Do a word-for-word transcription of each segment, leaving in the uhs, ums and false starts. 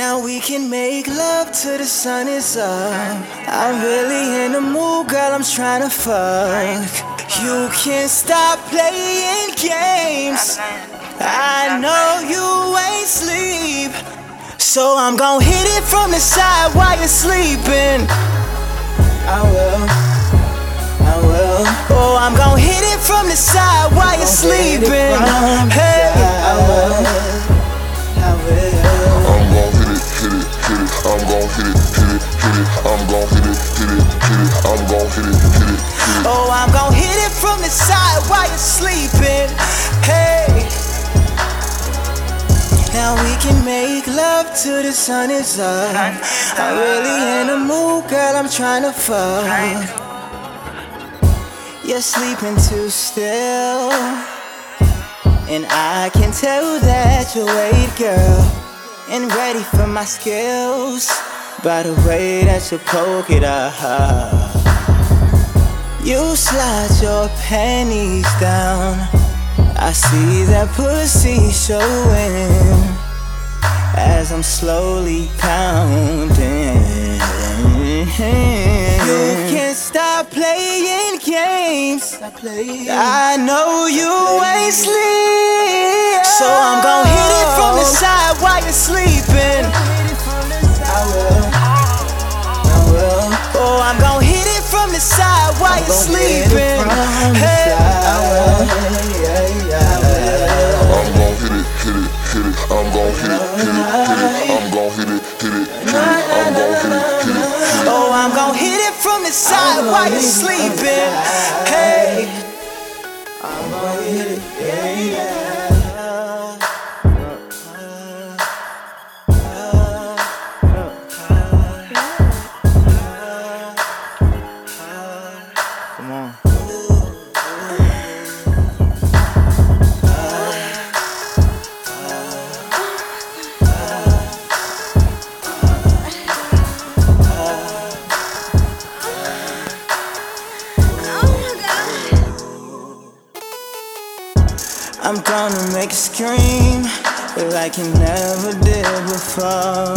Now we can make love till the sun is up. I'm really in the mood, girl, I'm trying to fuck. You can't stop playing games. I know you ain't sleep, so I'm gon' hit it from the side while you're sleeping. I will, I will. Oh, I'm gon' hit it from the side while you're sleeping. Hey, I will, I will. I'm gon' hit it, hit it, hit it. I'm gon' hit it, hit it, hit it. I'm gon' hit it, hit it, hit it. I'm gon' hit it, hit it. Oh, I'm gon' hit it from the side while you're sleeping. Hey. Now we can make love till the sun is up. I'm really in the mood, girl, I'm trying to fuck. You're sleeping too still, and I can tell that you're late, girl, and ready for my skills by the way that you poke it up. You slide your panties down, I see that pussy showing as I'm slowly pounding. You can't stop playing games, I know you ain't sleep, so I'm gon' hit it from the side while you're sleeping. I will, I will. Oh, I'm gon' hit it from the side while you're sleeping. Hey, I will. I'm gon' hit it, hit it, hit it. I'm gon' hit it, hit it, hit it. I'm gon' hit it, hit it, hit it. I'm gon' hit it, hit it, hit it. Oh, I'm gon' hit it from the side while you're sleeping. Hey, I'm gon' hit it, yeah, yeah. I'm gonna make a scream like you never did before.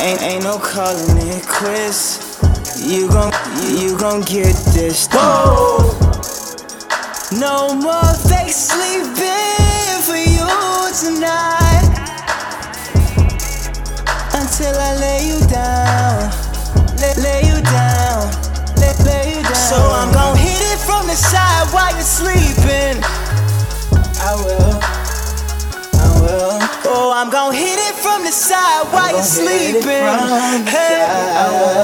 Ain't ain't no calling it quits. You gon' you gon' get this. Whoa. No more fake sleeping for you tonight. Until I lay you down, lay, lay you down, lay, lay you down. So I'm gon' hit it from the side while you're sleeping. I will, I will. Oh, I'm gon' hit it from the side while I'm you're sleeping. Hey, I will.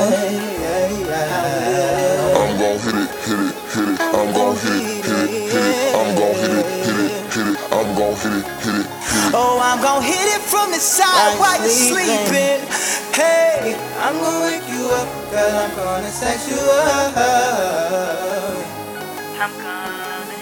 I'm gon' hit it, hit it, hit it. I'm gon' hit it, hit it, hit it. I'm gon' hit it, hit it, hit it. I'm gon' hit it, hit it, hit it. Oh, I'm gon' hit it from the side while you're sleeping. Hey, I'm gon' wake you up, girl. I'm gonna sex you up. I'm gonna